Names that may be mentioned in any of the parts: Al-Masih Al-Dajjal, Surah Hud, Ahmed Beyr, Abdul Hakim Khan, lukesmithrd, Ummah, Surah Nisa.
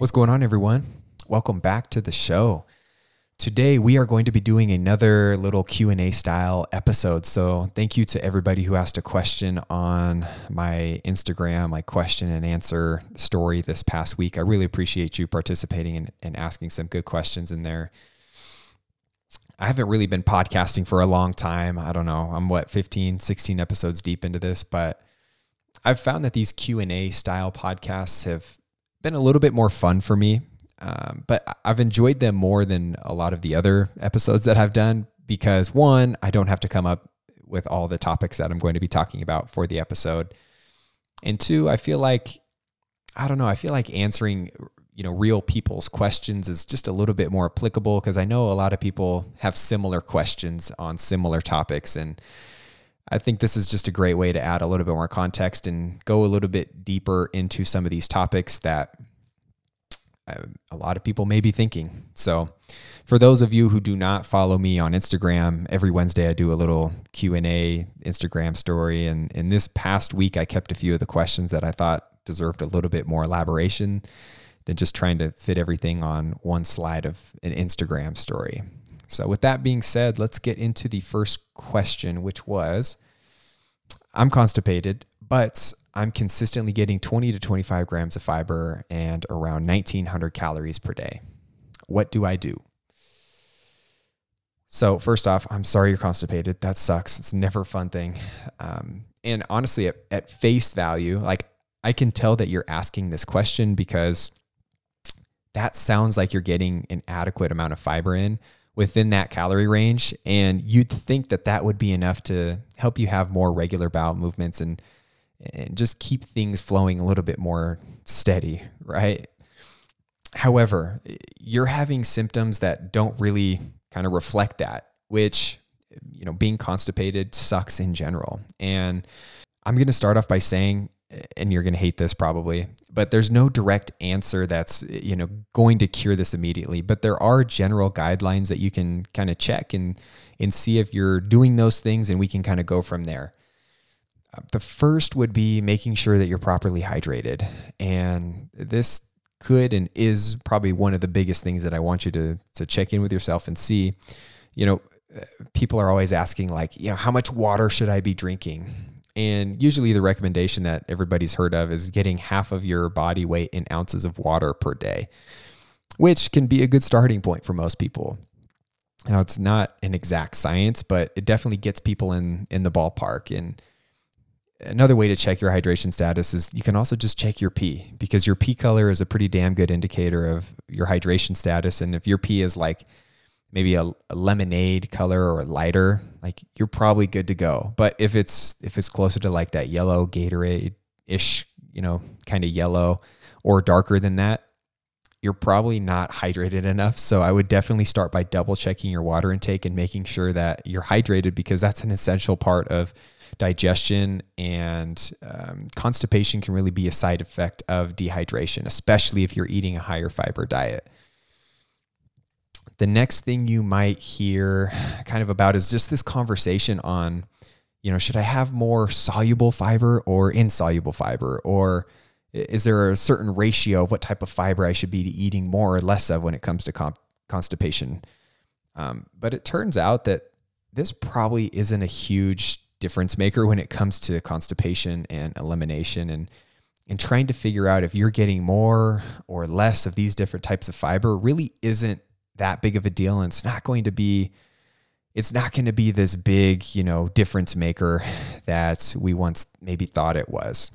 What's going on, everyone? Welcome back to the show. Today, we are going to be doing another little Q&A style episode. So thank you to everybody who asked a question on my Instagram, my question and answer story this past week. I really appreciate you participating and asking some good questions in there. I haven't really been podcasting for a long time. I don't know. I'm 15, 16 episodes deep into this, but I've found that these Q&A style podcasts have been a little bit more fun for me. But I've enjoyed them more than a lot of the other episodes that I've done because, one, I don't have to come up with all the topics that I'm going to be talking about for the episode. And two, I feel like answering, real people's questions is just a little bit more applicable because I know a lot of people have similar questions on similar topics. And I think this is just a great way to add a little bit more context and go a little bit deeper into some of these topics that a lot of people may be thinking. So for those of you who do not follow me on Instagram, every Wednesday I do a little Q&A Instagram story. And in this past week, I kept a few of the questions that I thought deserved a little bit more elaboration than just trying to fit everything on one slide of an Instagram story. So with that being said, let's get into the first question, which was, I'm constipated, but I'm consistently getting 20 to 25 grams of fiber and around 1,900 calories per day. What do I do? So first off, I'm sorry you're constipated. That sucks. It's never a fun thing. And honestly, at face value, I can tell that you're asking this question because that sounds like you're getting an adequate amount of fiber in within that calorie range. And you'd think that would be enough to help you have more regular bowel movements and just keep things flowing a little bit more steady, right? However, you're having symptoms that don't really kind of reflect that, which, being constipated sucks in general. And I'm going to start off by saying, and you're going to hate this probably, but there's no direct answer that's, going to cure this immediately. But there are general guidelines that you can kind of check and see if you're doing those things, and we can kind of go from there. The first would be making sure that you're properly hydrated. And this could and is probably one of the biggest things that I want you to check in with yourself and see. People are always asking how much water should I be drinking? And usually the recommendation that everybody's heard of is getting half of your body weight in ounces of water per day, which can be a good starting point for most people. Now, it's not an exact science, but it definitely gets people in the ballpark. And another way to check your hydration status is you can also just check your pee, because your pee color is a pretty damn good indicator of your hydration status. And if your pee is maybe a lemonade color or lighter, you're probably good to go. But if it's closer to that yellow Gatorade-ish, kind of yellow, or darker than that, you're probably not hydrated enough. So I would definitely start by double checking your water intake and making sure that you're hydrated, because that's an essential part of digestion, and constipation can really be a side effect of dehydration, especially if you're eating a higher fiber diet. The next thing you might hear kind of about is just this conversation on, should I have more soluble fiber or insoluble fiber? Or is there a certain ratio of what type of fiber I should be eating more or less of when it comes to constipation? But it turns out that this probably isn't a huge difference maker when it comes to constipation and elimination, and trying to figure out if you're getting more or less of these different types of fiber really isn't that big of a deal, and it's not going to be this big, difference maker that we once maybe thought it was.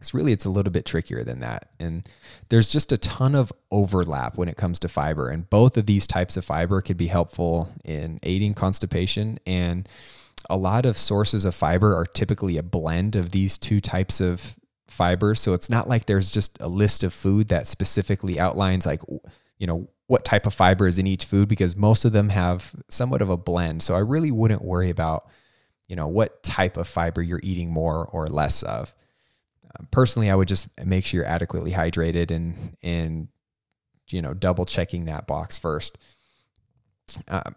It's a little bit trickier than that. And there's just a ton of overlap when it comes to fiber, and both of these types of fiber could be helpful in aiding constipation. And a lot of sources of fiber are typically a blend of these two types of fiber. So it's not like there's just a list of food that specifically outlines what type of fiber is in each food, because most of them have somewhat of a blend. So I really wouldn't worry about, what type of fiber you're eating more or less of. Personally, I would just make sure you're adequately hydrated and double checking that box first.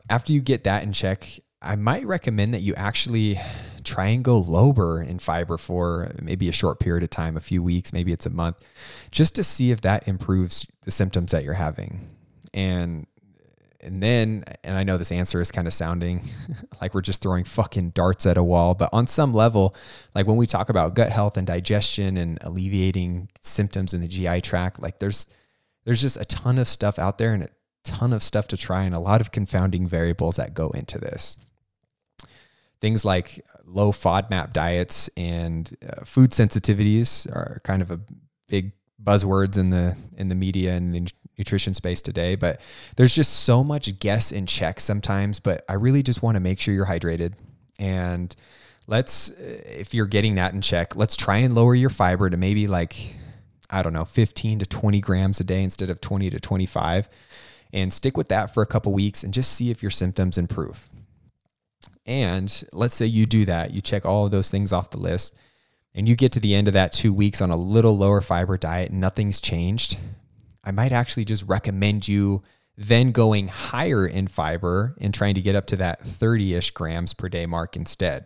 After you get that in check, I might recommend that you actually try and go lower in fiber for maybe a short period of time, a few weeks, maybe it's a month, just to see if that improves the symptoms that you're having. And I know this answer is kind of sounding like we're just throwing fucking darts at a wall, but on some level, like when we talk about gut health and digestion and alleviating symptoms in the GI tract, like there's just a ton of stuff out there and a ton of stuff to try and a lot of confounding variables that go into this. Things like low FODMAP diets and food sensitivities are kind of a big buzzwords in the media and the nutrition space today, but there's just so much guess and check sometimes, but I really just want to make sure you're hydrated. And if you're getting that in check, let's try and lower your fiber to maybe 15 to 20 grams a day instead of 20 to 25, and stick with that for a couple weeks and just see if your symptoms improve. And let's say you do that, you check all of those things off the list, and you get to the end of that 2 weeks on a little lower fiber diet and nothing's changed, I might actually just recommend you then going higher in fiber and trying to get up to that 30-ish grams per day mark instead.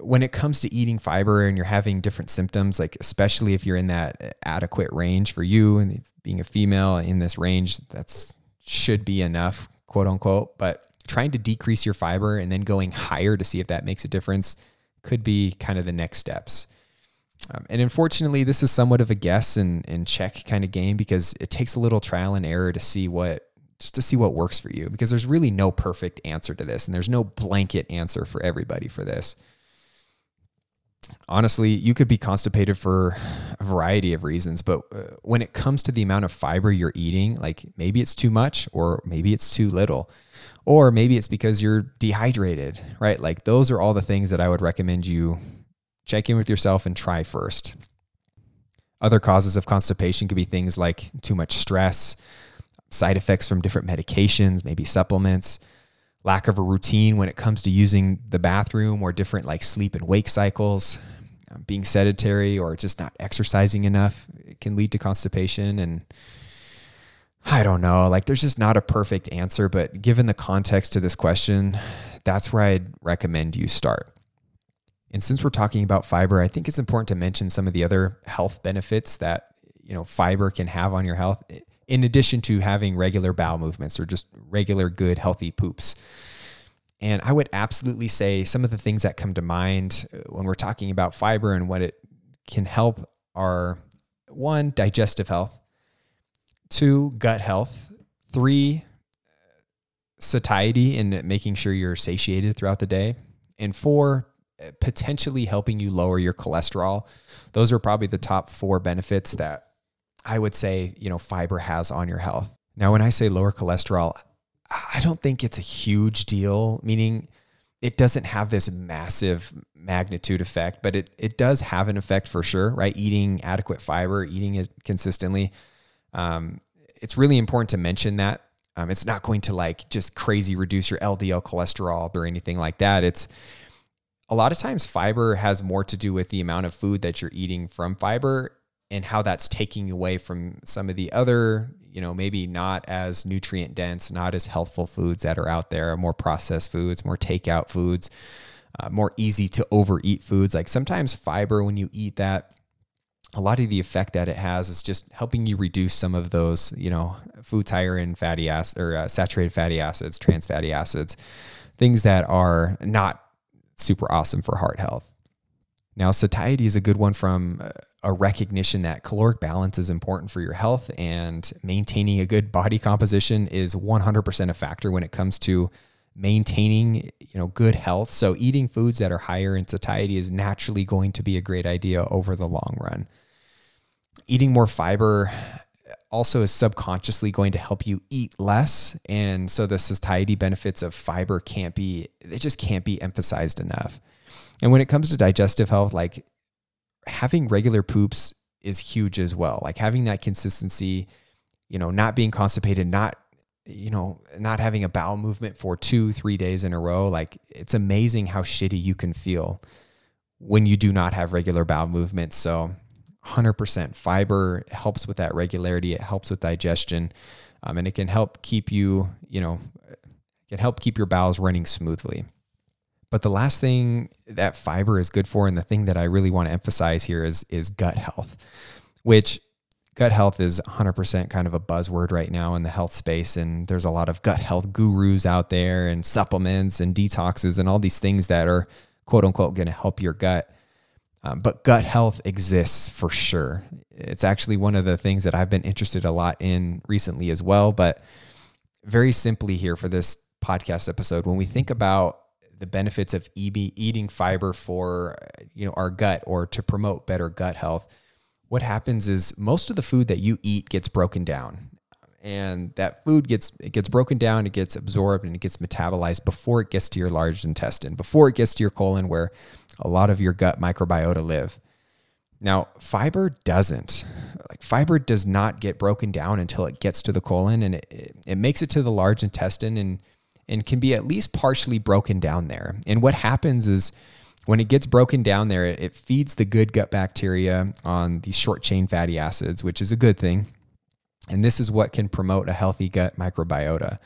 When it comes to eating fiber and you're having different symptoms, like especially if you're in that adequate range for you and being a female in this range, that should be enough, quote unquote, but trying to decrease your fiber and then going higher to see if that makes a difference could be kind of the next steps. And unfortunately, this is somewhat of a guess and check kind of game, because it takes a little trial and error to see what works for you, because there's really no perfect answer to this. And there's no blanket answer for everybody for this. Honestly, you could be constipated for a variety of reasons, but when it comes to the amount of fiber you're eating, like maybe it's too much, or maybe it's too little, or maybe it's because you're dehydrated, right? Like those are all the things that I would recommend you check in with yourself and try first. Other causes of constipation could be things like too much stress, side effects from different medications, maybe supplements, lack of a routine when it comes to using the bathroom, or different like sleep and wake cycles. Being sedentary or just not exercising enough, it can lead to constipation. And I don't know, like there's just not a perfect answer, but given the context to this question, that's where I'd recommend you start. And since we're talking about fiber, I think it's important to mention some of the other health benefits that, fiber can have on your health, in addition to having regular bowel movements or just regular, good, healthy poops. And I would absolutely say some of the things that come to mind when we're talking about fiber and what it can help are 1, digestive health, 2, gut health, 3, satiety and making sure you're satiated throughout the day, and 4, potentially helping you lower your cholesterol. Those are probably the top 4 benefits that I would say, fiber has on your health. Now, when I say lower cholesterol, I don't think it's a huge deal, meaning it doesn't have this massive magnitude effect, but it does have an effect for sure, right? Eating adequate fiber, eating it consistently. It's really important to mention that. It's not going to just crazy reduce your LDL cholesterol or anything like that. A lot of times fiber has more to do with the amount of food that you're eating from fiber and how that's taking away from some of the other, maybe not as nutrient dense, not as healthful foods that are out there, more processed foods, more takeout foods, more easy to overeat foods. Like sometimes fiber, when you eat that, a lot of the effect that it has is just helping you reduce some of those, foods higher in fatty acids or saturated fatty acids, trans fatty acids, things that are not super awesome for heart health. Now, satiety is a good one from a recognition that caloric balance is important for your health, and maintaining a good body composition is 100% a factor when it comes to maintaining, good health. So eating foods that are higher in satiety is naturally going to be a great idea over the long run. Eating more fiber also is subconsciously going to help you eat less. And so the satiety benefits of fiber can't be emphasized enough. And when it comes to digestive health, like having regular poops is huge as well. Like having that consistency, not being constipated, not having a bowel movement for 2-3 days in a row. Like it's amazing how shitty you can feel when you do not have regular bowel movements. So 100% fiber helps with that regularity. It helps with digestion, and it can help keep your bowels running smoothly. But the last thing that fiber is good for, and the thing that I really want to emphasize here is gut health, which gut health is 100% kind of a buzzword right now in the health space. And there's a lot of gut health gurus out there and supplements and detoxes and all these things that are quote unquote going to help your gut. But gut health exists for sure. It's actually one of the things that I've been interested a lot in recently as well. But very simply here for this podcast episode, when we think about the benefits of eating fiber for, our gut or to promote better gut health, what happens is most of the food that you eat gets broken down, and that food gets broken down, it gets absorbed, and it gets metabolized before it gets to your large intestine, before it gets to your colon, where a lot of your gut microbiota live. Now, fiber doesn't. Fiber does not get broken down until it gets to the colon, and it makes it to the large intestine and can be at least partially broken down there. And what happens is when it gets broken down there, it feeds the good gut bacteria on these short chain fatty acids, which is a good thing. And this is what can promote a healthy gut microbiota.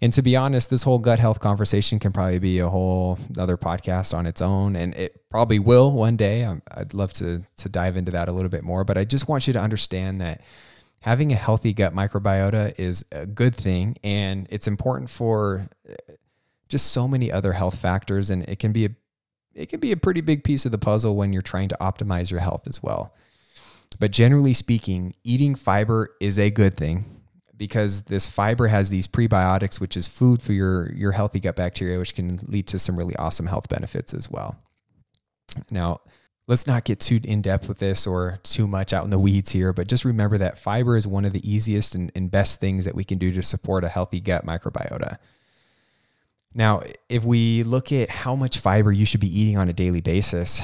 And to be honest, this whole gut health conversation can probably be a whole other podcast on its own, and it probably will one day. I'd love to dive into that a little bit more, but I just want you to understand that having a healthy gut microbiota is a good thing, and it's important for just so many other health factors, and it can be a pretty big piece of the puzzle when you're trying to optimize your health as well. But generally speaking, eating fiber is a good thing because this fiber has these prebiotics, which is food for your healthy gut bacteria, which can lead to some really awesome health benefits as well. Now, let's not get too in depth with this or too much out in the weeds here, but just remember that fiber is one of the easiest and best things that we can do to support a healthy gut microbiota. Now, if we look at how much fiber you should be eating on a daily basis,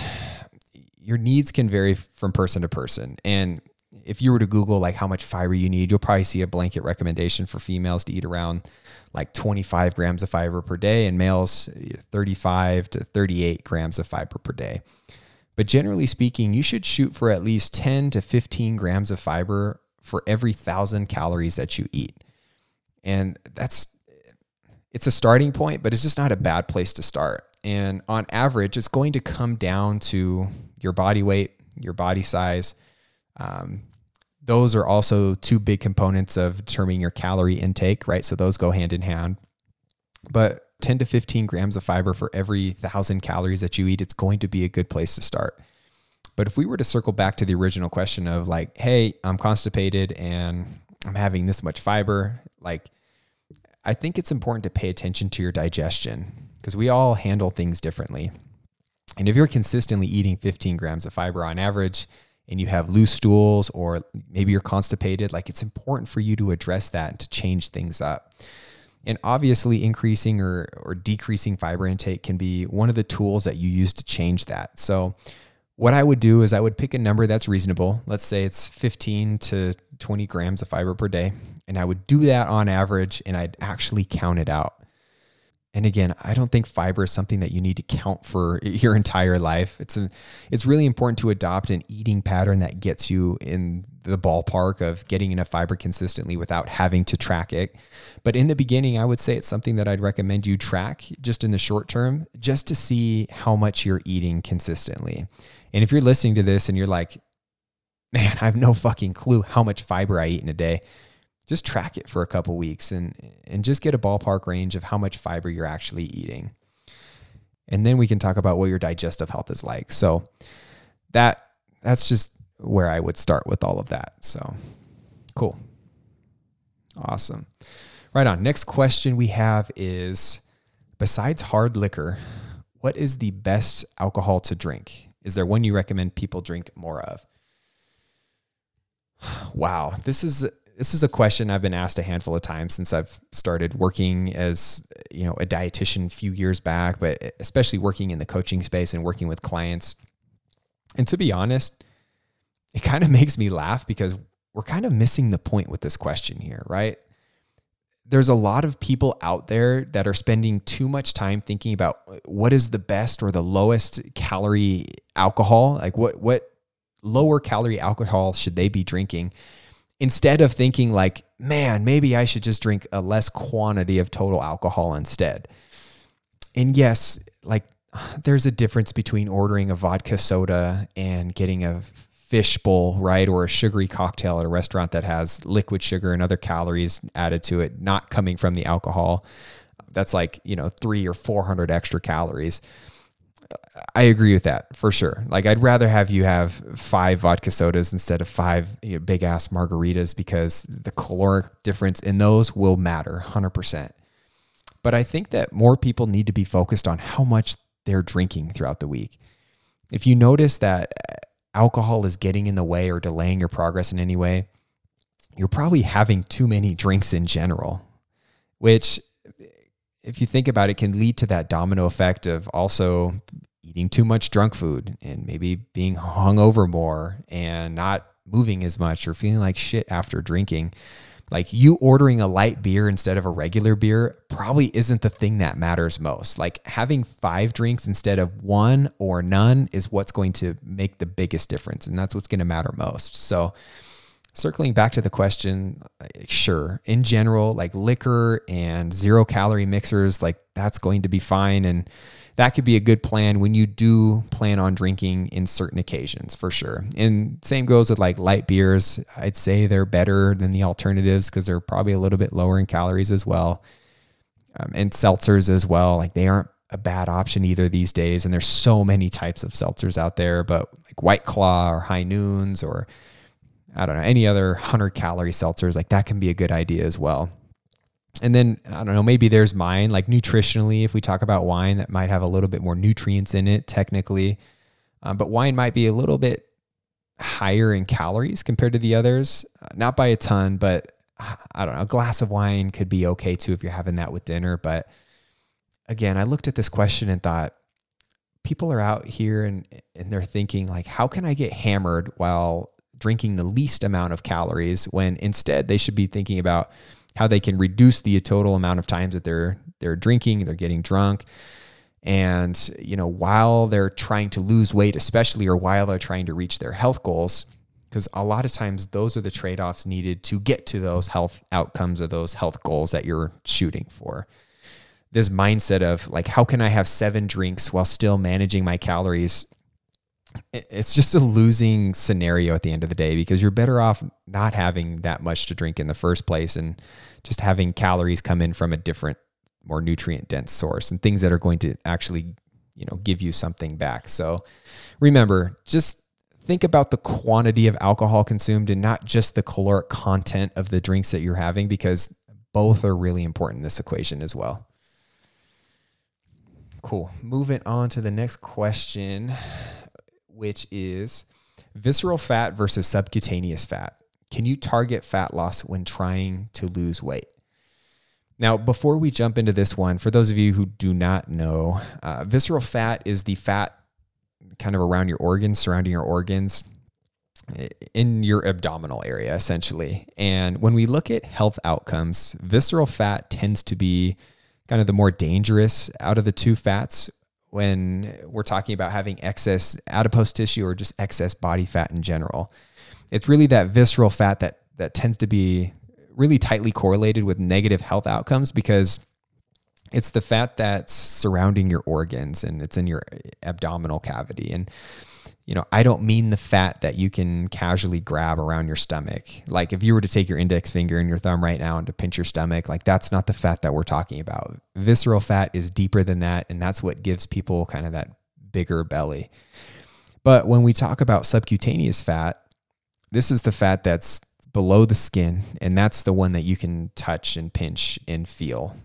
your needs can vary from person to person. And if you were to Google how much fiber you need, you'll probably see a blanket recommendation for females to eat around 25 grams of fiber per day, and males 35 to 38 grams of fiber per day. But generally speaking, you should shoot for at least 10 to 15 grams of fiber for every 1,000 calories that you eat. And it's a starting point, but it's just not a bad place to start. And on average, it's going to come down to your body weight, your body size. Those are also two big components of determining your calorie intake, right? So those go hand in hand. But 10 to 15 grams of fiber for every 1,000 calories that you eat, it's going to be a good place to start. But if we were to circle back to the original question of hey, I'm constipated and I'm having this much fiber, I think it's important to pay attention to your digestion because we all handle things differently. And if you're consistently eating 15 grams of fiber on average and you have loose stools or maybe you're constipated, it's important for you to address that and to change things up. And obviously increasing or decreasing fiber intake can be one of the tools that you use to change that. So what I would do is I would pick a number that's reasonable. Let's say it's 15 to 20 grams of fiber per day. And I would do that on average, and I'd actually count it out. And again, I don't think fiber is something that you need to count for your entire life. It's really important to adopt an eating pattern that gets you in the ballpark of getting enough fiber consistently without having to track it. But in the beginning, I would say it's something that I'd recommend you track just in the short term, just to see how much you're eating consistently. And if you're listening to this and you're like, man, I have no fucking clue how much fiber I eat in a day, just track it for a couple weeks and just get a ballpark range of how much fiber you're actually eating. And then we can talk about what your digestive health is like. So that's just where I would start with all of that. So cool. Awesome. Right on. Next question we have is, besides hard liquor, what is the best alcohol to drink? Is there one you recommend people drink more of? Wow. This is a question I've been asked a handful of times since I've started working as a dietitian a few years back, but especially working in the coaching space and working with clients. And to be honest, it kind of makes me laugh because we're kind of missing the point with this question here, right? There's a lot of people out there that are spending too much time thinking about what is the best or the lowest calorie alcohol, what lower calorie alcohol should they be drinking? Instead of thinking man, maybe I should just drink a less quantity of total alcohol instead. And yes, there's a difference between ordering a vodka soda and getting a fish bowl, right? Or a sugary cocktail at a restaurant that has liquid sugar and other calories added to it, not coming from the alcohol. That's like, 300 or 400 extra calories. I agree with that for sure. Like, I'd rather have you have 5 vodka sodas instead of 5 big ass margaritas, because the caloric difference in those will matter 100%. But I think that more people need to be focused on how much they're drinking throughout the week. If you notice that alcohol is getting in the way or delaying your progress in any way, you're probably having too many drinks in general, which, if you think about it, can lead to that domino effect of also eating too much drunk food and maybe being hungover more and not moving as much or feeling like shit after drinking. Like, you ordering a light beer instead of a regular beer probably isn't the thing that matters most. Like, having 5 drinks instead of 1 or none is what's going to make the biggest difference. And that's what's going to matter most. So, circling back to the question, sure, in general, like liquor and zero calorie mixers, like that's going to be fine. And that could be a good plan when you do plan on drinking in certain occasions, for sure. And same goes with like light beers. I'd say they're better than the alternatives because they're probably a little bit lower in calories as well. And seltzers as well. Like, they aren't a bad option either these days. And there's so many types of seltzers out there, but like White Claw or High Noons or I don't know, any other 100 calorie seltzers, like that can be a good idea as well. And then, I don't know, maybe there's mine, like nutritionally, if we talk about wine, that might have a little bit more nutrients in it technically. But wine might be a little bit higher in calories compared to the others. Not by a ton, but I don't know, a glass of wine could be okay too if you're having that with dinner. But again, I looked at this question and thought, people are out here and they're thinking like, how can I get hammered while drinking the least amount of calories, when instead they should be thinking about how they can reduce the total amount of times that they're drinking, they're getting drunk. And, while they're trying to lose weight, especially, or while they're trying to reach their health goals, because a lot of times those are the trade-offs needed to get to those health outcomes or those health goals that you're shooting for. This mindset of like, how can I have 7 drinks while still managing my calories? It's just a losing scenario at the end of the day, because you're better off not having that much to drink in the first place and just having calories come in from a different, more nutrient dense source and things that are going to actually, give you something back. So remember, just think about the quantity of alcohol consumed and not just the caloric content of the drinks that you're having, because both are really important in this equation as well. Cool. Moving on to the next question, which is visceral fat versus subcutaneous fat. Can you target fat loss when trying to lose weight? Now, before we jump into this one, for those of you who do not know, visceral fat is the fat kind of around your organs, surrounding your organs, in your abdominal area, essentially. And when we look at health outcomes, visceral fat tends to be kind of the more dangerous out of the two fats, when we're talking about having excess adipose tissue or just excess body fat in general. It's really that visceral fat that tends to be really tightly correlated with negative health outcomes, because it's the fat that's surrounding your organs and it's in your abdominal cavity. And, I don't mean the fat that you can casually grab around your stomach. Like, if you were to take your index finger and your thumb right now and to pinch your stomach, like that's not the fat that we're talking about. Visceral fat is deeper than that. And that's what gives people kind of that bigger belly. But when we talk about subcutaneous fat, this is the fat that's below the skin. And that's the one that you can touch and pinch and feel.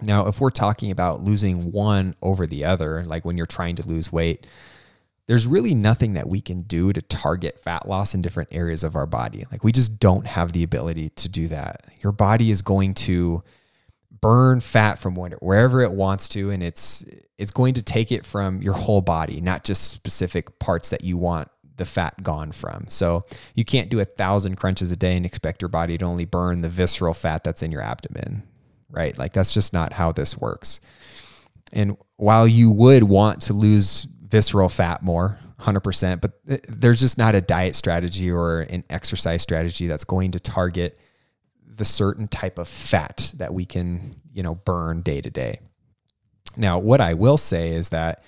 Now, if we're talking about losing one over the other, like when you're trying to lose weight, there's really nothing that we can do to target fat loss in different areas of our body. Like, we just don't have the ability to do that. Your body is going to burn fat from wherever it wants to, and it's going to take it from your whole body, not just specific parts that you want the fat gone from. So you can't do 1,000 crunches a day and expect your body to only burn the visceral fat that's in your abdomen, right? Like, that's just not how this works. And while you would want to lose visceral fat more, 100%, but there's just not a diet strategy or an exercise strategy that's going to target the certain type of fat that we can, burn day to day. Now, what I will say is that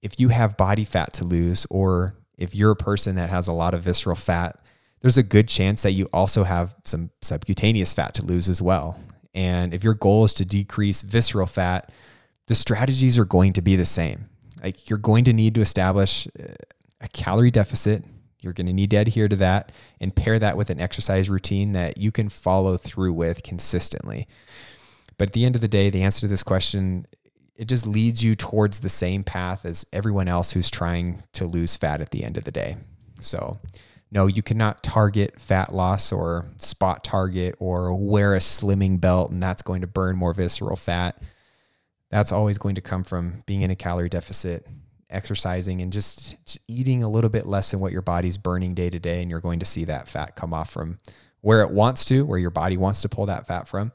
if you have body fat to lose, or if you're a person that has a lot of visceral fat, there's a good chance that you also have some subcutaneous fat to lose as well. And if your goal is to decrease visceral fat, the strategies are going to be the same. Like, you're going to need to establish a calorie deficit. You're going to need to adhere to that and pair that with an exercise routine that you can follow through with consistently. But at the end of the day, the answer to this question, it just leads you towards the same path as everyone else who's trying to lose fat at the end of the day. So no, you cannot target fat loss or spot target or wear a slimming belt and that's going to burn more visceral fat. That's always going to come from being in a calorie deficit, exercising, and just eating a little bit less than what your body's burning day to day. And you're going to see that fat come off from where it wants to, where your body wants to pull that fat from.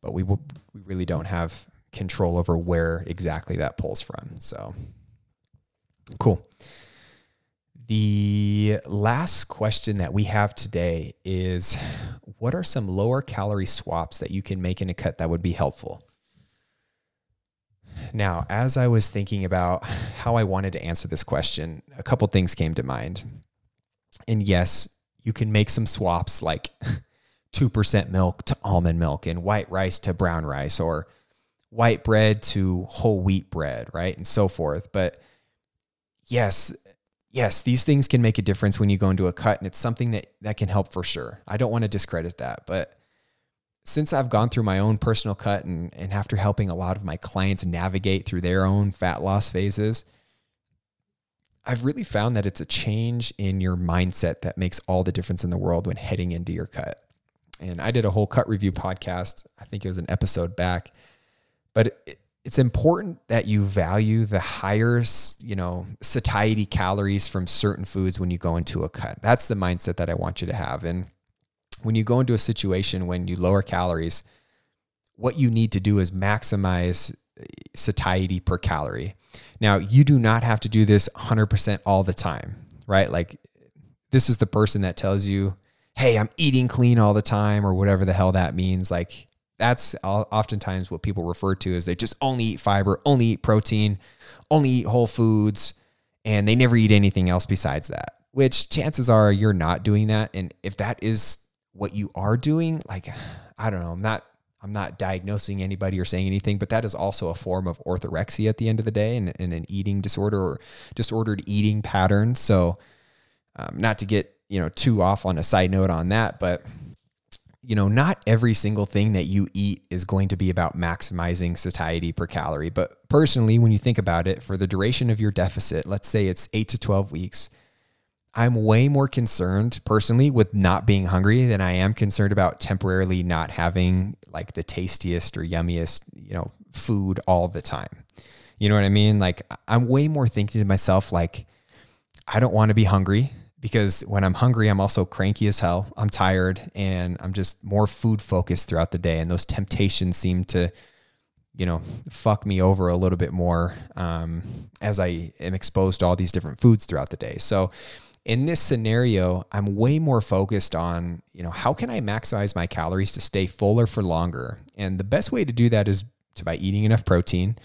But we really don't have control over where exactly that pulls from. So cool. The last question that we have today is, what are some lower calorie swaps that you can make in a cut that would be helpful? Now, as I was thinking about how I wanted to answer this question, a couple things came to mind. And yes, you can make some swaps like 2% milk to almond milk and white rice to brown rice, or white bread to whole wheat bread, right? And so forth. But yes, these things can make a difference when you go into a cut, and it's something that can help for sure. I don't want to discredit that, but since I've gone through my own personal cut and after helping a lot of my clients navigate through their own fat loss phases, I've really found that it's a change in your mindset that makes all the difference in the world when heading into your cut. And I did a whole cut review podcast. I think it was an episode back, but it's important that you value the higher, satiety calories from certain foods when you go into a cut. That's the mindset that I want you to have. And when you go into a situation when you lower calories, what you need to do is maximize satiety per calorie. Now, you do not have to do this 100% all the time, right? Like, this is the person that tells you, hey, I'm eating clean all the time, or whatever the hell that means. Like, that's oftentimes what people refer to as they just only eat fiber, only eat protein, only eat whole foods, and they never eat anything else besides that, which chances are you're not doing that. And if that is what you are doing, like, I don't know, I'm not diagnosing anybody or saying anything, but that is also a form of orthorexia at the end of the day, and an eating disorder or disordered eating pattern. So not to get, too off on a side note on that, but not every single thing that you eat is going to be about maximizing satiety per calorie. But personally, when you think about it, for the duration of your deficit, let's say it's 8 to 12 weeks, I'm way more concerned personally with not being hungry than I am concerned about temporarily not having like the tastiest or yummiest, food all the time. You know what I mean? Like, I'm way more thinking to myself, like, I don't want to be hungry, because when I'm hungry, I'm also cranky as hell. I'm tired, and I'm just more food focused throughout the day. And those temptations seem to, fuck me over a little bit more, as I am exposed to all these different foods throughout the day. So in this scenario, I'm way more focused on, how can I maximize my calories to stay fuller for longer? And the best way to do that is by eating enough protein,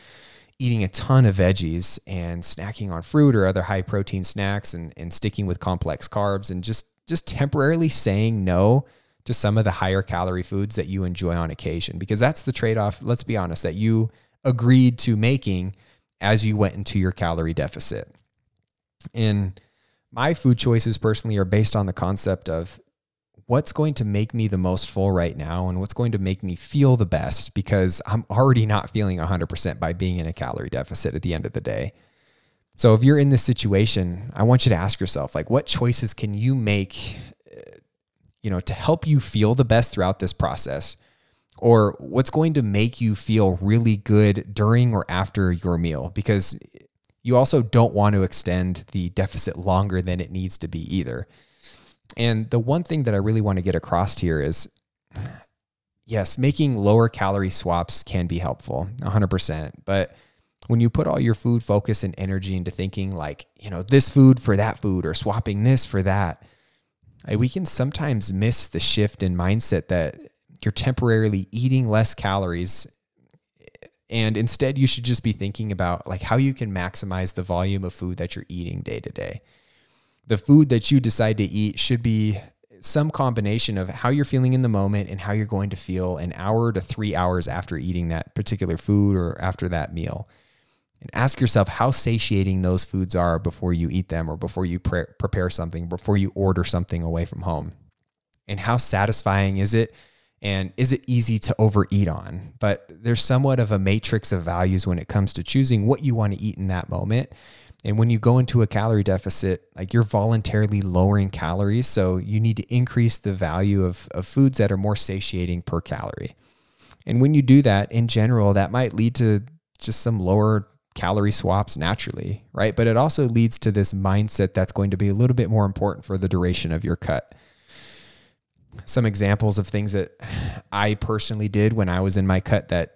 eating a ton of veggies, and snacking on fruit or other high protein snacks, and sticking with complex carbs, and just temporarily saying no to some of the higher calorie foods that you enjoy on occasion, because that's the trade-off, let's be honest, that you agreed to making as you went into your calorie deficit. And my food choices personally are based on the concept of what's going to make me the most full right now and what's going to make me feel the best, because I'm already not feeling 100% by being in a calorie deficit at the end of the day. So if you're in this situation, I want you to ask yourself, like, what choices can you make, to help you feel the best throughout this process? Or what's going to make you feel really good during or after your meal? Because you also don't want to extend the deficit longer than it needs to be either. And the one thing that I really want to get across here is, yes, making lower calorie swaps can be helpful, 100%. But when you put all your food focus and energy into thinking like, this food for that food, or swapping this for that, we can sometimes miss the shift in mindset that you're temporarily eating less calories And instead, you should just be thinking about like how you can maximize the volume of food that you're eating day to day. The food that you decide to eat should be some combination of how you're feeling in the moment and how you're going to feel an hour to 3 hours after eating that particular food or after that meal. And ask yourself how satiating those foods are before you eat them or before you prepare something, before you order something away from home. And how satisfying is it? And is it easy to overeat on? But there's somewhat of a matrix of values when it comes to choosing what you want to eat in that moment. And when you go into a calorie deficit, like you're voluntarily lowering calories. So you need to increase the value of foods that are more satiating per calorie. And when you do that in general, that might lead to just some lower calorie swaps naturally, right? But it also leads to this mindset that's going to be a little bit more important for the duration of your cut. Some examples of things that I personally did when I was in my cut that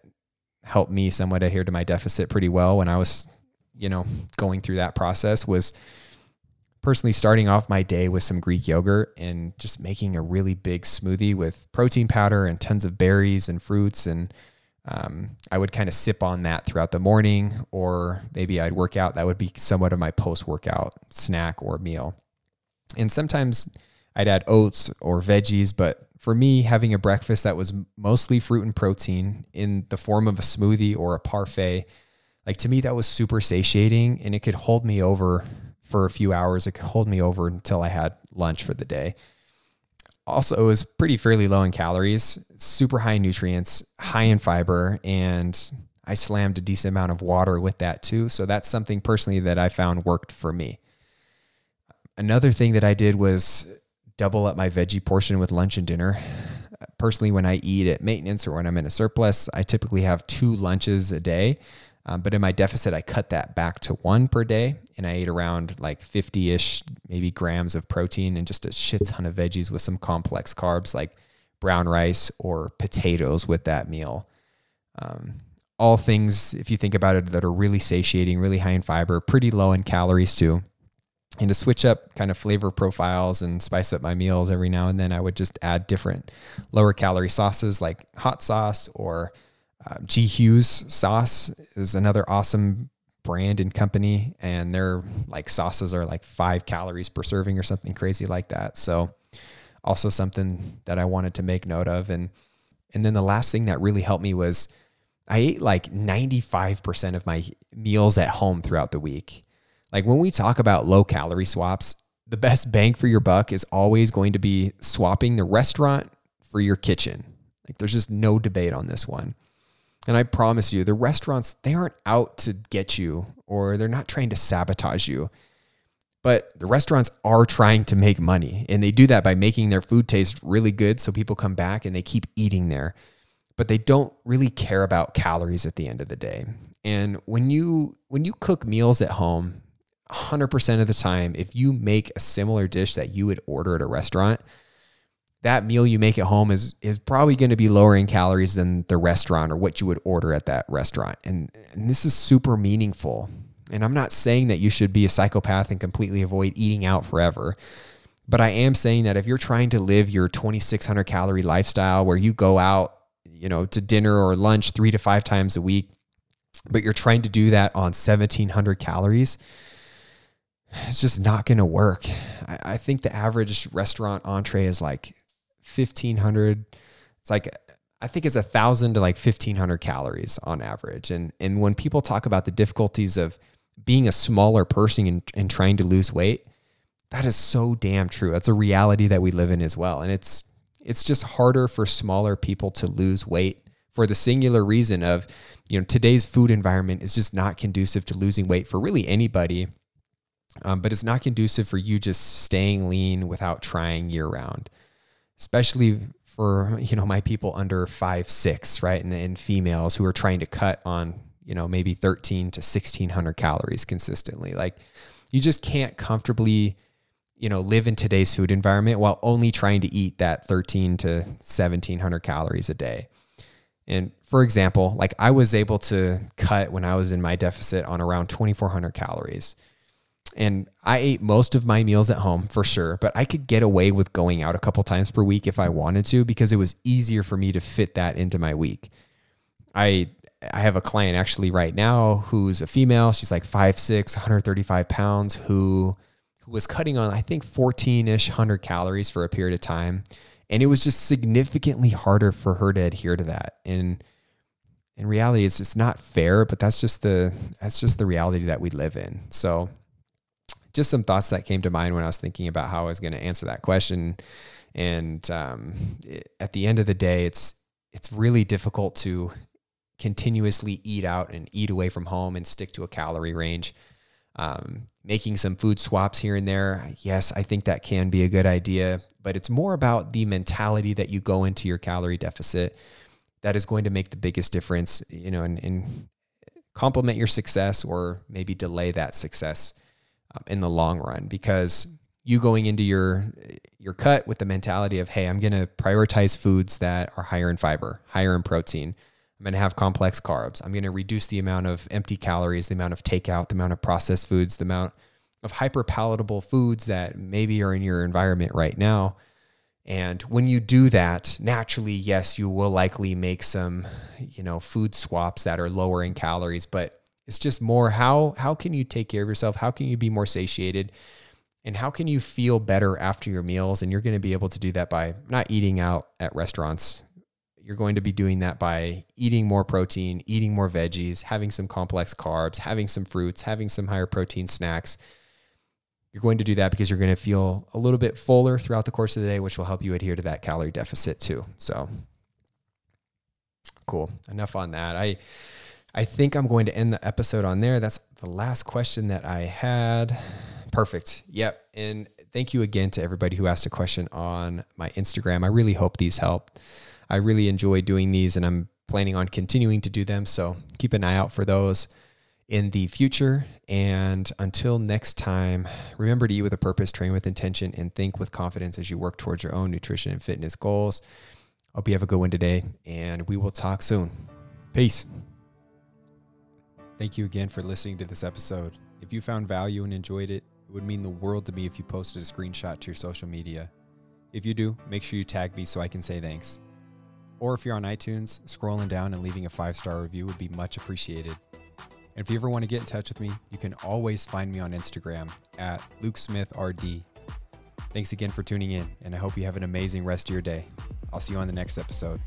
helped me somewhat adhere to my deficit pretty well when I was, going through that process, was personally starting off my day with some Greek yogurt and just making a really big smoothie with protein powder and tons of berries and fruits. And I would kind of sip on that throughout the morning, or maybe I'd work out. That would be somewhat of my post-workout snack or meal. And sometimes I'd add oats or veggies, but for me, having a breakfast that was mostly fruit and protein in the form of a smoothie or a parfait, like to me, that was super satiating, and it could hold me over for a few hours. It could hold me over until I had lunch for the day. Also, it was fairly low in calories, super high in nutrients, high in fiber, and I slammed a decent amount of water with that too. So that's something personally that I found worked for me. Another thing that I did was double up my veggie portion with lunch and dinner. Personally, when I eat at maintenance or when I'm in a surplus, I typically have 2 lunches a day. But in my deficit, I cut that back to 1 per day, and I ate around like 50-ish, maybe grams of protein and just a shit ton of veggies with some complex carbs like brown rice or potatoes with that meal. All things, if you think about it, that are really satiating, really high in fiber, pretty low in calories too. And to switch up kind of flavor profiles and spice up my meals every now and then, I would just add different lower calorie sauces like hot sauce or G Hughes sauce is another awesome brand and company. And their like sauces are like 5 calories per serving or something crazy like that. So also something that I wanted to make note of. And then the last thing that really helped me was I ate like 95% of my meals at home throughout the week. Like when we talk about low calorie swaps, the best bang for your buck is always going to be swapping the restaurant for your kitchen. Like there's just no debate on this one. And I promise you, the restaurants, they aren't out to get you, or they're not trying to sabotage you. But the restaurants are trying to make money, and they do that by making their food taste really good so people come back and they keep eating there. But they don't really care about calories at the end of the day. And when you cook meals at home, 100% of the time, if you make a similar dish that you would order at a restaurant, that meal you make at home is probably going to be lower in calories than the restaurant or what you would order at that restaurant. And this is super meaningful. And I'm not saying that you should be a psychopath and completely avoid eating out forever. But I am saying that if you're trying to live your 2,600 calorie lifestyle where you go out, to dinner or lunch 3 to 5 times a week, but you're trying to do that on 1,700 calories, it's just not going to work. I think the average restaurant entree is like 1,500. It's like, I think it's 1,000 to like 1,500 calories on average. And when people talk about the difficulties of being a smaller person and trying to lose weight, that is so damn true. That's a reality that we live in as well. And it's just harder for smaller people to lose weight for the singular reason of, today's food environment is just not conducive to losing weight for really anybody. But it's not conducive for you just staying lean without trying year round, especially for, my people under 5'6", right? And females who are trying to cut on, maybe 13 to 1,600 calories consistently. Like you just can't comfortably, live in today's food environment while only trying to eat that 13 to 1,700 calories a day. And for example, like I was able to cut when I was in my deficit on around 2,400 calories. And I ate most of my meals at home for sure, but I could get away with going out a couple times per week if I wanted to, because it was easier for me to fit that into my week. I I have a client actually right now who's a female. She's like 5'6", 135 pounds, who was cutting on, I think, 14-ish 100 calories for a period of time. And it was just significantly harder for her to adhere to that. And in reality, it's not fair, but that's just the reality that we live in. So just some thoughts that came to mind when I was thinking about how I was going to answer that question. And at the end of the day, it's really difficult to continuously eat out and eat away from home and stick to a calorie range. Making some food swaps here and there, yes, I think that can be a good idea, but it's more about the mentality that you go into your calorie deficit that is going to make the biggest difference, you know, and complement your success or maybe delay that success in the long run, because you going into your cut with the mentality of, hey, I'm going to prioritize foods that are higher in fiber, higher in protein. I'm going to have complex carbs. I'm going to reduce the amount of empty calories, the amount of takeout, the amount of processed foods, the amount of hyper palatable foods that maybe are in your environment right now. And when you do that, naturally, yes, you will likely make some, you know, food swaps that are lower in calories, but it's just more how can you take care of yourself? How can you be more satiated? And how can you feel better after your meals? And you're going to be able to do that by not eating out at restaurants. You're going to be doing that by eating more protein, eating more veggies, having some complex carbs, having some fruits, having some higher protein snacks. You're going to do that because you're going to feel a little bit fuller throughout the course of the day, which will help you adhere to that calorie deficit too. So cool. Enough on that. I think I'm going to end the episode on there. That's the last question that I had. Perfect. Yep. And thank you again to everybody who asked a question on my Instagram. I really hope these help. I really enjoy doing these and I'm planning on continuing to do them. So keep an eye out for those in the future. And until next time, remember to eat with a purpose, train with intention, and think with confidence as you work towards your own nutrition and fitness goals. Hope you have a good one today, and we will talk soon. Peace. Thank you again for listening to this episode. If you found value and enjoyed it, it would mean the world to me if you posted a screenshot to your social media. If you do, make sure you tag me so I can say thanks. Or if you're on iTunes, scrolling down and leaving a 5-star review would be much appreciated. And if you ever want to get in touch with me, you can always find me on Instagram at lukesmithrd. Thanks again for tuning in, and I hope you have an amazing rest of your day. I'll see you on the next episode.